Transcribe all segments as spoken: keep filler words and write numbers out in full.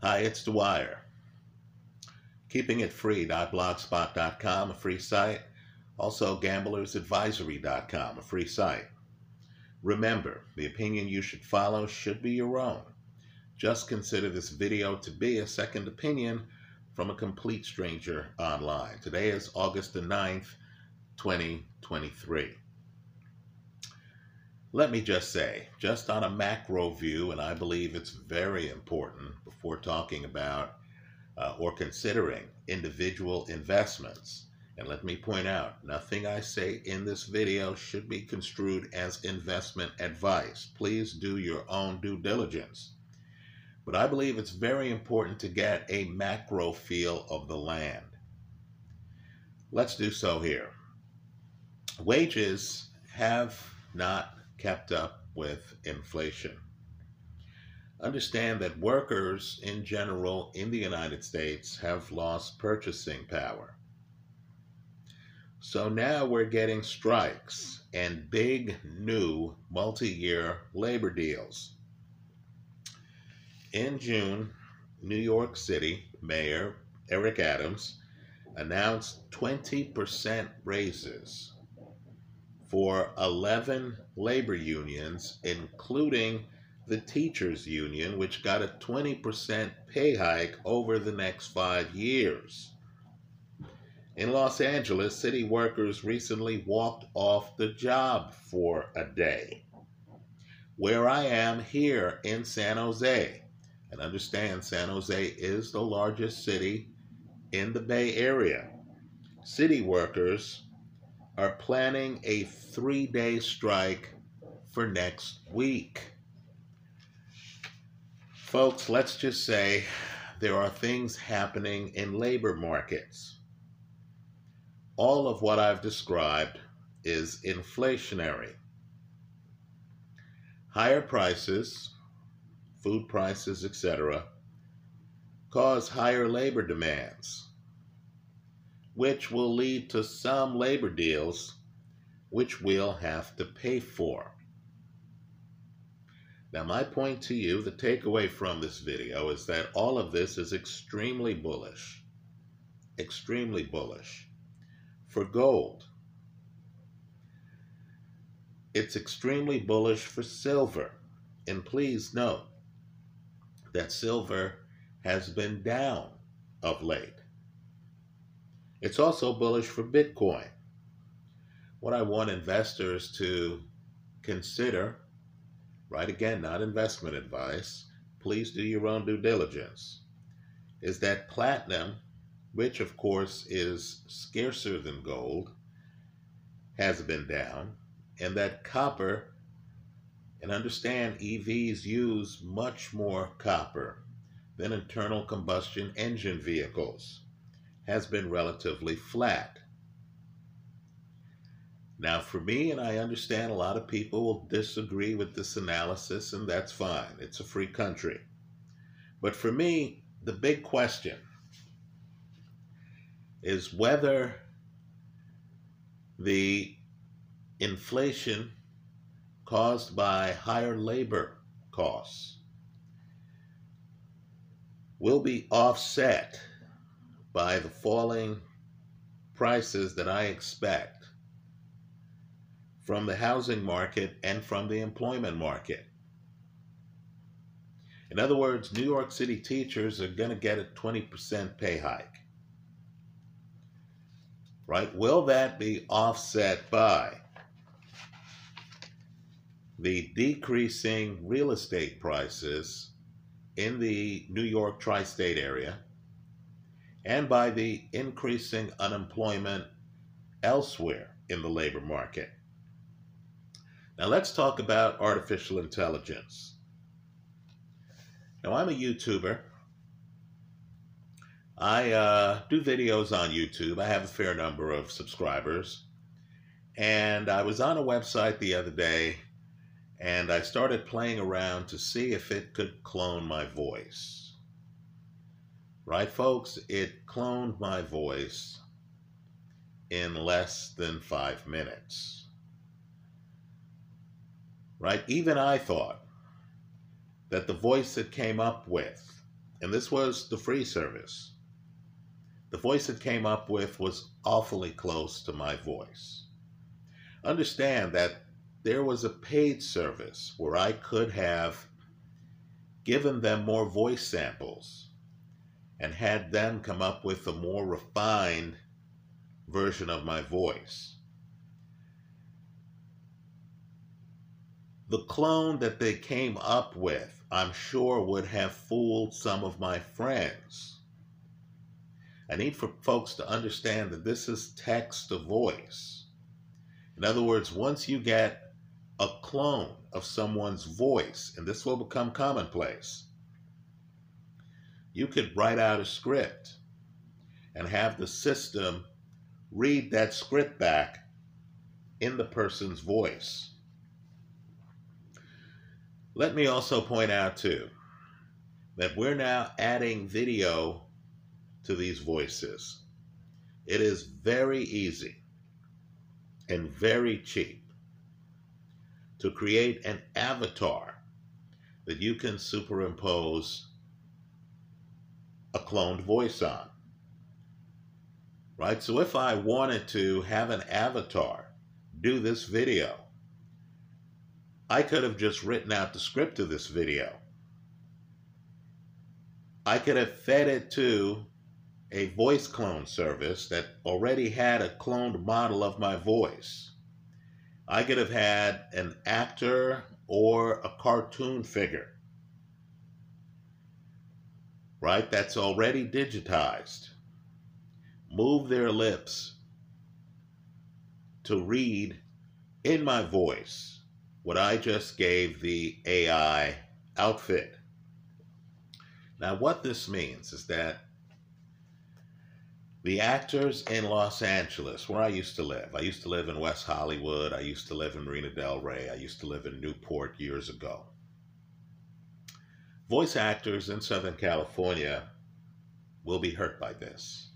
Hi, it's The Wire. keeping it free dot blogspot dot com, a free site. Also, gamblers advisory dot com, a free site. Remember, the opinion you should follow should be your own. Just consider this video to be a second opinion from a complete stranger online. Today is August the ninth, twenty twenty-three. Let me just say, just on a macro view, and I believe it's very important before talking about uh, or considering individual investments, and let me point out, nothing I say in this video should be construed as investment advice. Please do your own due diligence. But I believe it's very important to get a macro feel of the land. Let's do so here. Wages have not kept up with inflation. Understand that workers in general in the United States have lost purchasing power. So now we're getting strikes and big new multi-year labor deals. In June, New York City Mayor Eric Adams announced twenty percent raises for eleven labor unions, including the teachers union, which got a twenty percent pay hike over the next five years. In Los Angeles, city workers recently walked off the job for a day. Where I am here in San Jose, and understand San Jose is the largest city in the Bay Area, city workers are planning a three-day strike for next week. Folks, let's just say there are things happening in labor markets. All of what I've described is inflationary. Higher prices, food prices, et cetera, cause higher labor demands, which will lead to some labor deals which we'll have to pay for. Now, my point to you, the takeaway from this video, is that all of this is extremely bullish, extremely bullish for gold. It's extremely bullish for silver. And please note that silver has been down of late. It's also bullish for Bitcoin. What I want investors to consider, right, again, not investment advice, please do your own due diligence, is that platinum, which of course is scarcer than gold, has been down, and that copper, and understand E Vs use much more copper than internal combustion engine vehicles, has been relatively flat. Now, for me, and I understand a lot of people will disagree with this analysis, and that's fine. It's a free country. But for me, the big question is whether the inflation caused by higher labor costs will be offset by the falling prices that I expect from the housing market and from the employment market. In other words, New York City teachers are going to get a twenty percent pay hike, right? Will that be offset by the decreasing real estate prices in the New York tri-state area, and by the increasing unemployment elsewhere in the labor market? Now let's talk about artificial intelligence. Now, I'm a YouTuber. I uh, do videos on YouTube. I have a fair number of subscribers. And I was on a website the other day, and I started playing around to see if it could clone my voice. Right, folks, it cloned my voice in less than five minutes. Right, even I thought that the voice it came up with and this was the free service. The voice it came up with was awfully close to my voice. Understand that there was a paid service where I could have given them more voice samples and had them come up with a more refined version of my voice. The clone that they came up with, I'm sure, would have fooled some of my friends. I need for folks to understand that this is text to voice. In other words, once you get a clone of someone's voice, and this will become commonplace, you could write out a script and have the system read that script back in the person's voice. Let me also point out, too, that we're now adding video to these voices. It is very easy and very cheap to create an avatar that you can superimpose a cloned voice on, right? So if I wanted to have an avatar do this video, I could have just written out the script of this video. I could have fed it to a voice clone service that already had a cloned model of my voice. I could have had an actor or a cartoon figure, right? That's already digitized. Move their lips to read in my voice what I just gave the A I outfit. Now, what this means is that the actors in Los Angeles, where I used to live, I used to live in West Hollywood, I used to live in Marina Del Rey, I used to live in Newport years ago. Voice actors in Southern California will be hurt by this,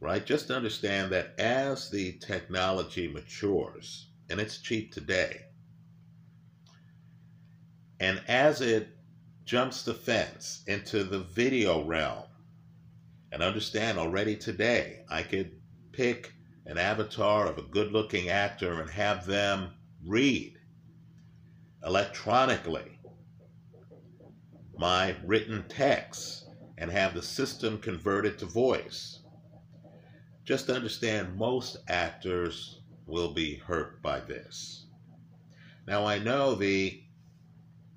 right? Just understand that as the technology matures, and it's cheap today, and as it jumps the fence into the video realm, and understand already today, I could pick an avatar of a good-looking actor and have them read electronically my written text and have the system converted to voice. Just understand most actors will be hurt by this. Now, I know the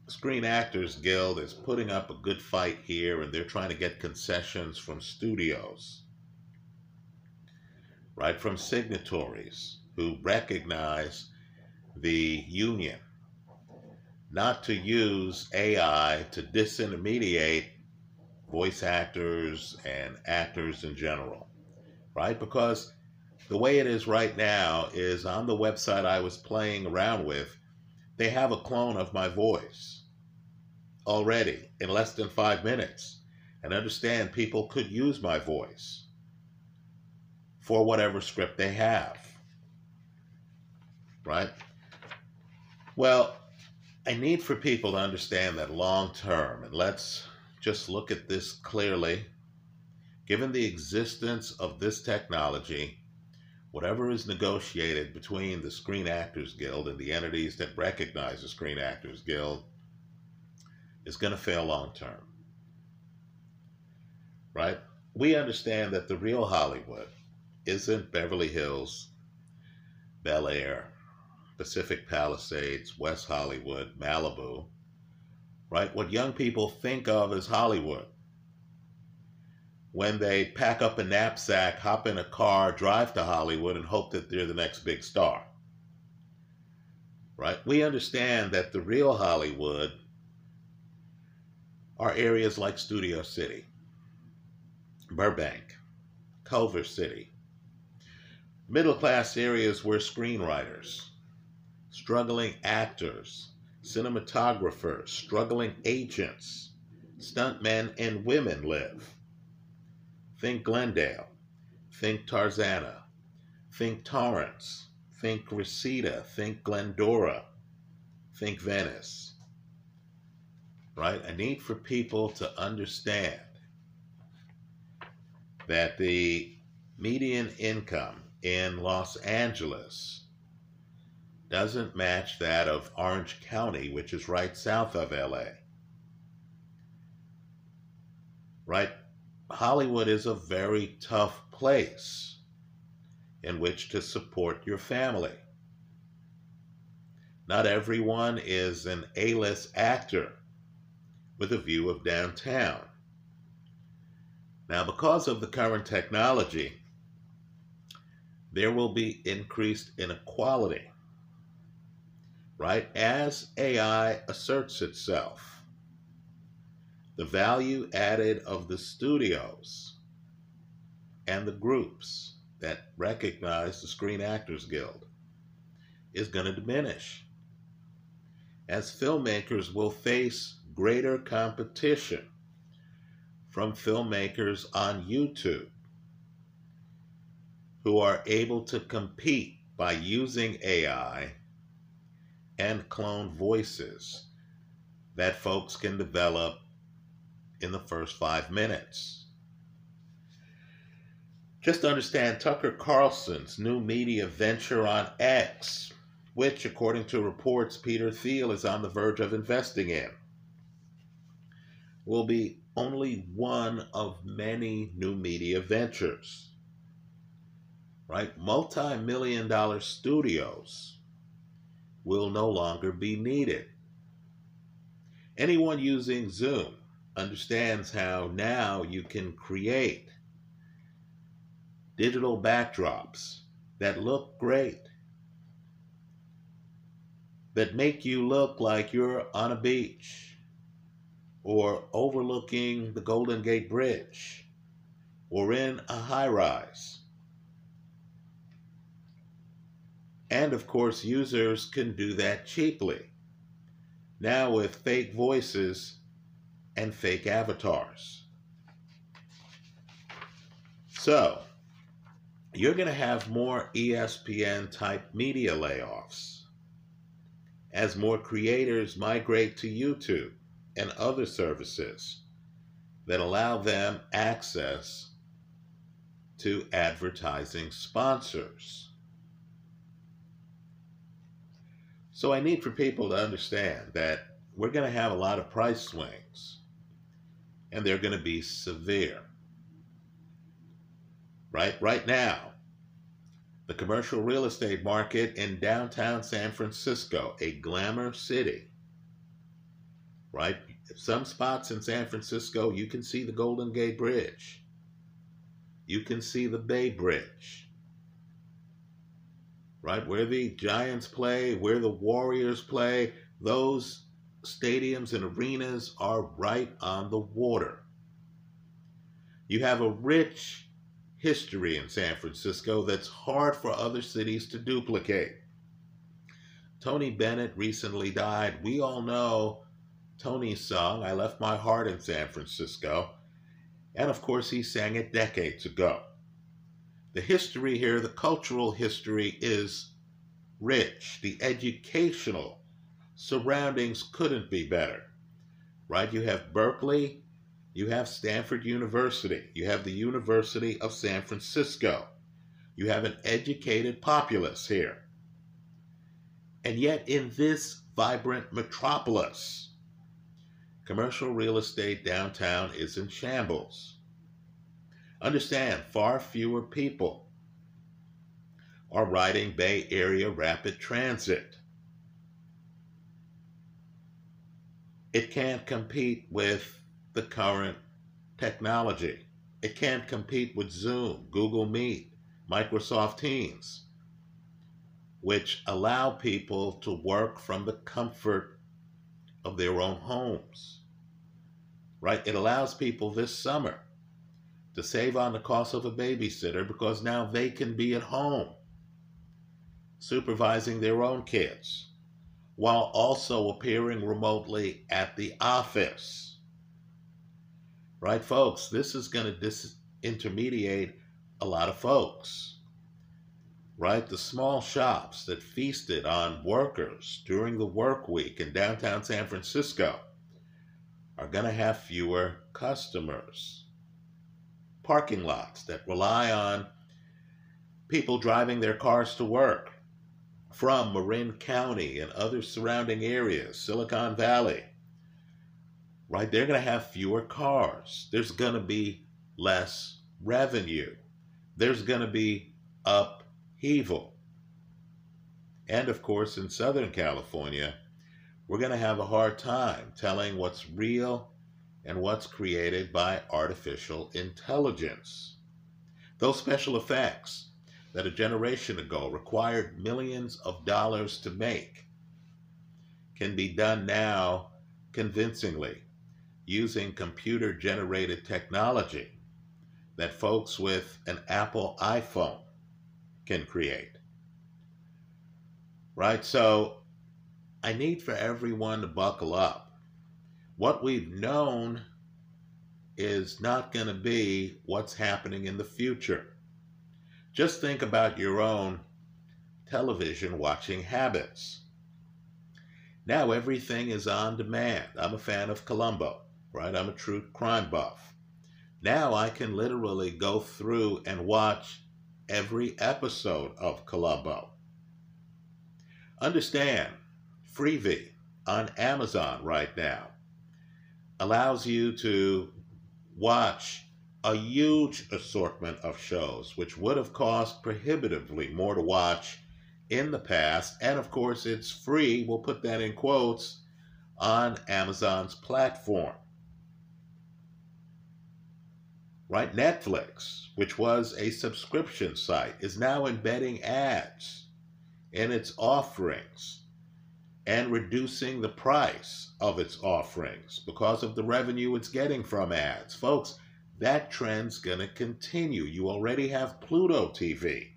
Screen Actors Guild is putting up a good fight here, and they're trying to get concessions from studios, right, from signatories who recognize the union, not to use A I to disintermediate voice actors and actors in general, right? Because the way it is right now is, on the website I was playing around with, they have a clone of my voice already in less than five minutes. And understand, people could use my voice for whatever script they have, right? Well, I need for people to understand that long term, and let's just look at this clearly, given the existence of this technology, whatever is negotiated between the Screen Actors Guild and the entities that recognize the Screen Actors Guild is going to fail long term, right? We understand that the real Hollywood isn't Beverly Hills, Bel Air, Pacific Palisades, West Hollywood, Malibu, right? What young people think of as Hollywood when they pack up a knapsack, hop in a car, drive to Hollywood, and hope that they're the next big star, right? We understand that the real Hollywood are areas like Studio City, Burbank, Culver City, middle-class areas where screenwriters, struggling actors, cinematographers, struggling agents, stuntmen, and women live. Think Glendale, think Tarzana, think Torrance, think Reseda, think Glendora, think Venice, right? A need for people to understand that the median income in Los Angeles doesn't match that of Orange County, which is right south of L A. Right? Hollywood is a very tough place in which to support your family. Not everyone is an A-list actor with a view of downtown. Now, because of the current technology, there will be increased inequality, right? As A I asserts itself, the value added of the studios and the groups that recognize the Screen Actors Guild is going to diminish, as filmmakers will face greater competition from filmmakers on YouTube who are able to compete by using A I and clone voices that folks can develop in the first five minutes. Just understand Tucker Carlson's new media venture on X, which, according to reports, Peter Thiel is on the verge of investing in, will be only one of many new media ventures, right? Multi-million dollar studios will no longer be needed. Anyone using Zoom understands how now you can create digital backdrops that look great, that make you look like you're on a beach or overlooking the Golden Gate Bridge or in a high-rise. And of course, users can do that cheaply, now with fake voices and fake avatars. So, you're going to have more E S P N-type media layoffs as more creators migrate to YouTube and other services that allow them access to advertising sponsors. So I need for people to understand that we're going to have a lot of price swings, and they're going to be severe. Right? Right now, the commercial real estate market in downtown San Francisco, a glamour city, right? Some spots in San Francisco, you can see the Golden Gate Bridge. You can see the Bay Bridge. Right, where the Giants play, where the Warriors play, those stadiums and arenas are right on the water. You have a rich history in San Francisco that's hard for other cities to duplicate. Tony Bennett recently died. We all know Tony's song, "I Left My Heart in San Francisco," and of course he sang it decades ago. The history here, the cultural history, is rich. The educational surroundings couldn't be better, right? You have Berkeley, you have Stanford University, you have the University of San Francisco. You have an educated populace here. And yet in this vibrant metropolis, commercial real estate downtown is in shambles. Understand, far fewer people are riding Bay Area Rapid Transit. It can't compete with the current technology. It can't compete with Zoom, Google Meet, Microsoft Teams, which allow people to work from the comfort of their own homes, right? It allows people this summer to save on the cost of a babysitter because now they can be at home supervising their own kids while also appearing remotely at the office. Right, folks? This is going to disintermediate a lot of folks. Right? The small shops that feasted on workers during the work week in downtown San Francisco are going to have fewer customers. Parking lots that rely on people driving their cars to work from Marin County and other surrounding areas, Silicon Valley, right? They're going to have fewer cars. There's going to be less revenue. There's going to be upheaval. And of course, in Southern California, we're going to have a hard time telling what's real and what's created by artificial intelligence. Those special effects that a generation ago required millions of dollars to make can be done now convincingly using computer-generated technology that folks with an Apple iPhone can create. Right? So I need for everyone to buckle up. What we've known is not going to be what's happening in the future. Just think about your own television watching habits. Now everything is on demand. I'm a fan of Columbo, right? I'm a true crime buff. Now I can literally go through and watch every episode of Columbo. Understand, Freevee on Amazon right now allows you to watch a huge assortment of shows, which would have cost prohibitively more to watch in the past. And of course, it's free, we'll put that in quotes, on Amazon's platform. Right? Netflix, which was a subscription site, is now embedding ads in its offerings and reducing the price of its offerings because of the revenue it's getting from ads. Folks, that trend's going to continue. You already have Pluto T V.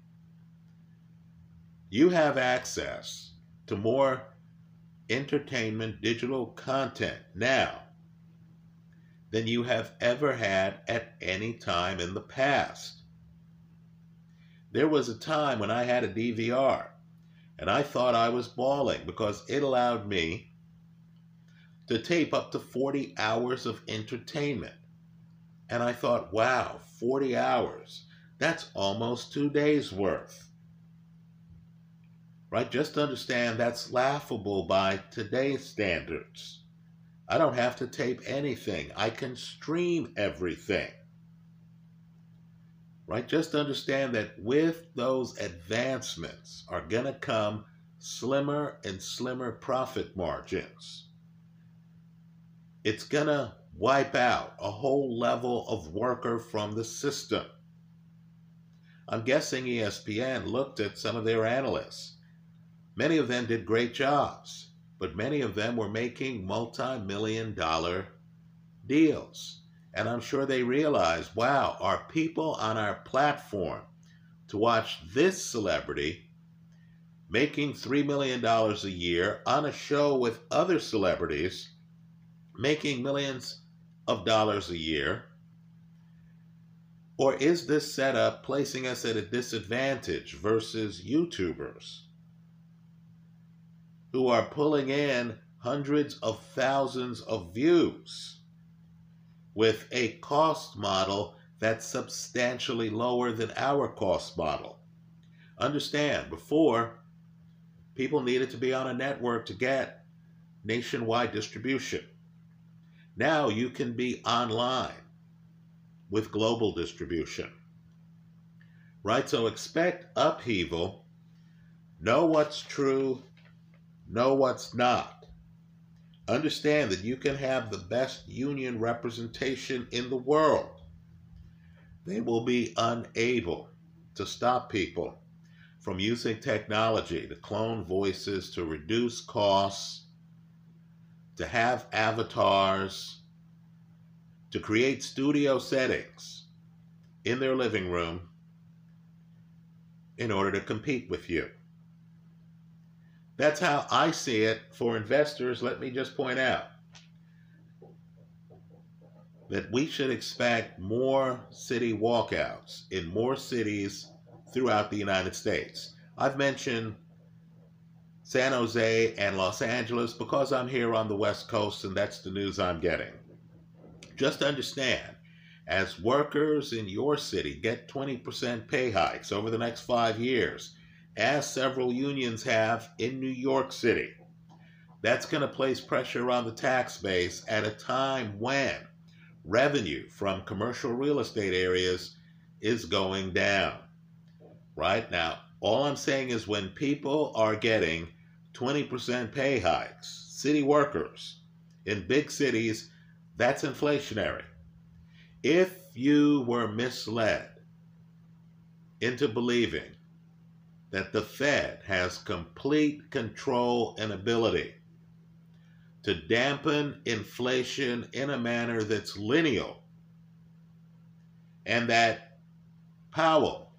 You have access to more entertainment digital content now than you have ever had at any time in the past. There was a time when I had a D V R. And I thought I was balling because it allowed me to tape up to forty hours of entertainment. And I thought, wow, forty hours, that's almost two days worth. Right? Just understand that's laughable by today's standards. I don't have to tape anything. I can stream everything. Right? Just understand that with those advancements are going to come slimmer and slimmer profit margins. It's going to wipe out a whole level of worker from the system. I'm guessing E S P N looked at some of their analysts. Many of them did great jobs, but many of them were making multi-million dollar deals. And I'm sure they realize, wow, are people on our platform to watch this celebrity making three million dollars a year on a show with other celebrities making millions of dollars a year? Or is this setup placing us at a disadvantage versus YouTubers who are pulling in hundreds of thousands of views with a cost model that's substantially lower than our cost model? Understand, before, people needed to be on a network to get nationwide distribution. Now you can be online with global distribution. Right? So expect upheaval. Know what's true. Know what's not. Understand that you can have the best union representation in the world. They will be unable to stop people from using technology to clone voices, to reduce costs, to have avatars, to create studio settings in their living room in order to compete with you. That's how I see it for investors. Let me just point out that we should expect more city walkouts in more cities throughout the United States. I've mentioned San Jose and Los Angeles because I'm here on the West Coast and that's the news I'm getting. just understand, as workers in your city get twenty percent pay hikes over the next five years, as several unions have in New York City, that's going to place pressure on the tax base at a time when revenue from commercial real estate areas is going down. Right now, all I'm saying is when people are getting twenty percent pay hikes, city workers in big cities, that's inflationary. If you were misled into believing that the Fed has complete control and ability to dampen inflation in a manner that's lineal, and that Powell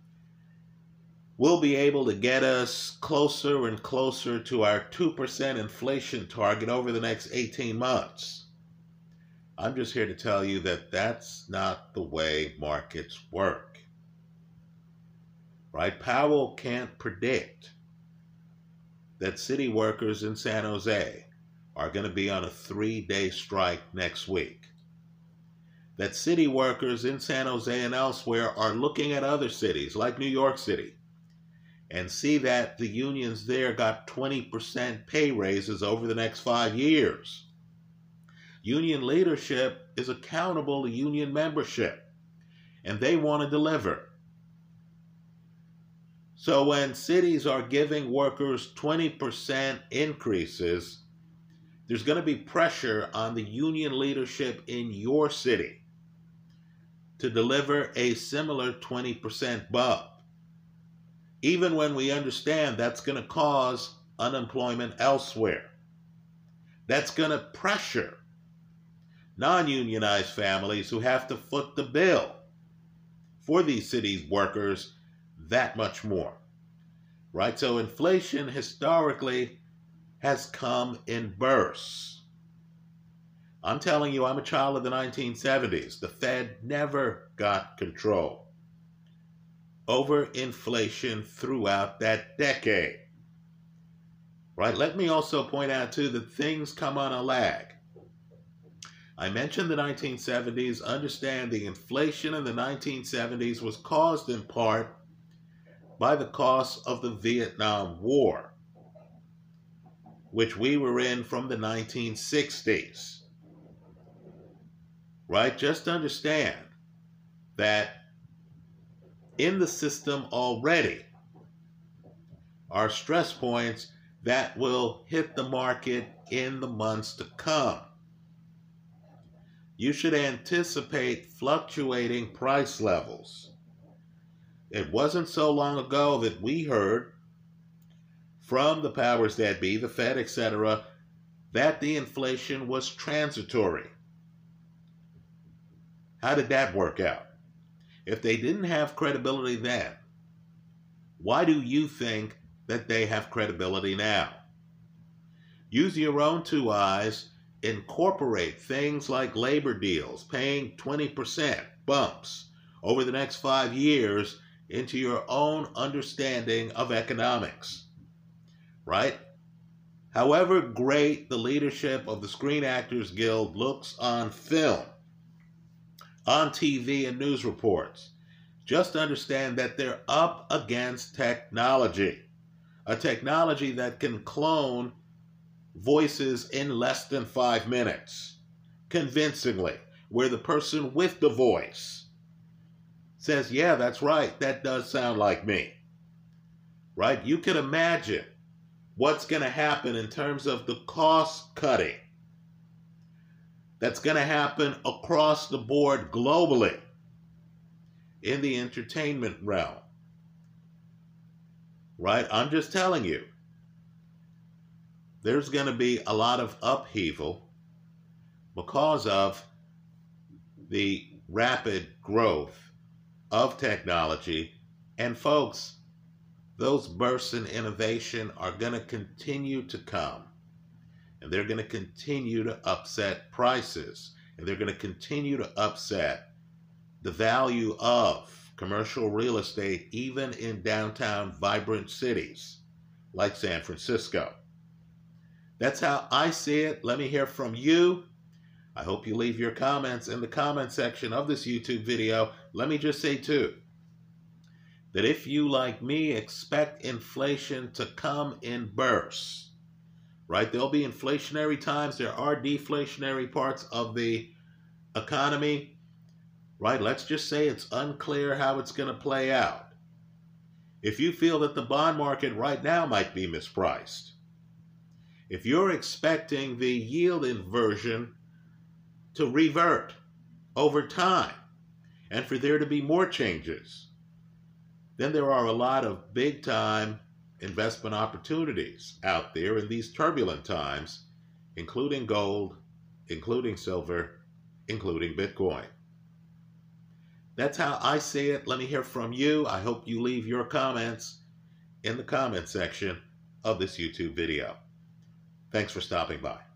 will be able to get us closer and closer to our two percent inflation target over the next eighteen months. I'm just here to tell you that that's not the way markets work. Right? Powell can't predict that city workers in San Jose are going to be on a three-day strike next week. That city workers in San Jose and elsewhere are looking at other cities like New York City and see that the unions there got twenty percent pay raises over the next five years. Union leadership is accountable to union membership, and they want to deliver. So when cities are giving workers twenty percent increases, there's going to be pressure on the union leadership in your city to deliver a similar twenty percent bump, even when we understand that's going to cause unemployment elsewhere. That's going to pressure non-unionized families who have to foot the bill for these cities' workers that much more, right? So inflation historically has come in bursts. I'm telling you, I'm a child of the nineteen seventies. The Fed never got control over inflation throughout that decade, right? Let me also point out, too, that things come on a lag. I mentioned the nineteen seventies. Understand the inflation in the nineteen seventies was caused in part by the cost of the Vietnam War, which we were in from the nineteen sixties, right? Just understand that in the system already are stress points that will hit the market in the months to come. You should anticipate fluctuating price levels. It wasn't so long ago that we heard from the powers that be, the Fed, et cetera, that the inflation was transitory. How did that work out? If they didn't have credibility then, why do you think that they have credibility now? Use your own two eyes, incorporate things like labor deals, paying twenty percent bumps over the next five years into your own understanding of economics. Right? However great the leadership of the Screen Actors Guild looks on film, on T V and news reports, just understand that they're up against technology, a technology that can clone voices in less than five minutes, convincingly, where the person with the voice says, yeah, that's right, that does sound like me. Right? You can imagine what's going to happen in terms of the cost cutting that's going to happen across the board globally in the entertainment realm, right? I'm just telling you, there's going to be a lot of upheaval because of the rapid growth of technology. And folks, those bursts in innovation are going to continue to come, and they're going to continue to upset prices, and they're going to continue to upset the value of commercial real estate, even in downtown vibrant cities like San Francisco. That's how I see it. Let me hear from you. I hope you leave your comments in the comment section of this YouTube video. Let me just say too, that if you, like me, expect inflation to come in bursts, right? There'll be inflationary times. There are deflationary parts of the economy, right? Let's just say it's unclear how it's going to play out. If you feel that the bond market right now might be mispriced, if you're expecting the yield inversion to revert over time and for there to be more changes, then there are a lot of big time investment opportunities out there in these turbulent times, including gold, including silver, including Bitcoin. That's how I see it. Let me hear from you. I hope you leave your comments in the comment section of this YouTube video. Thanks for stopping by.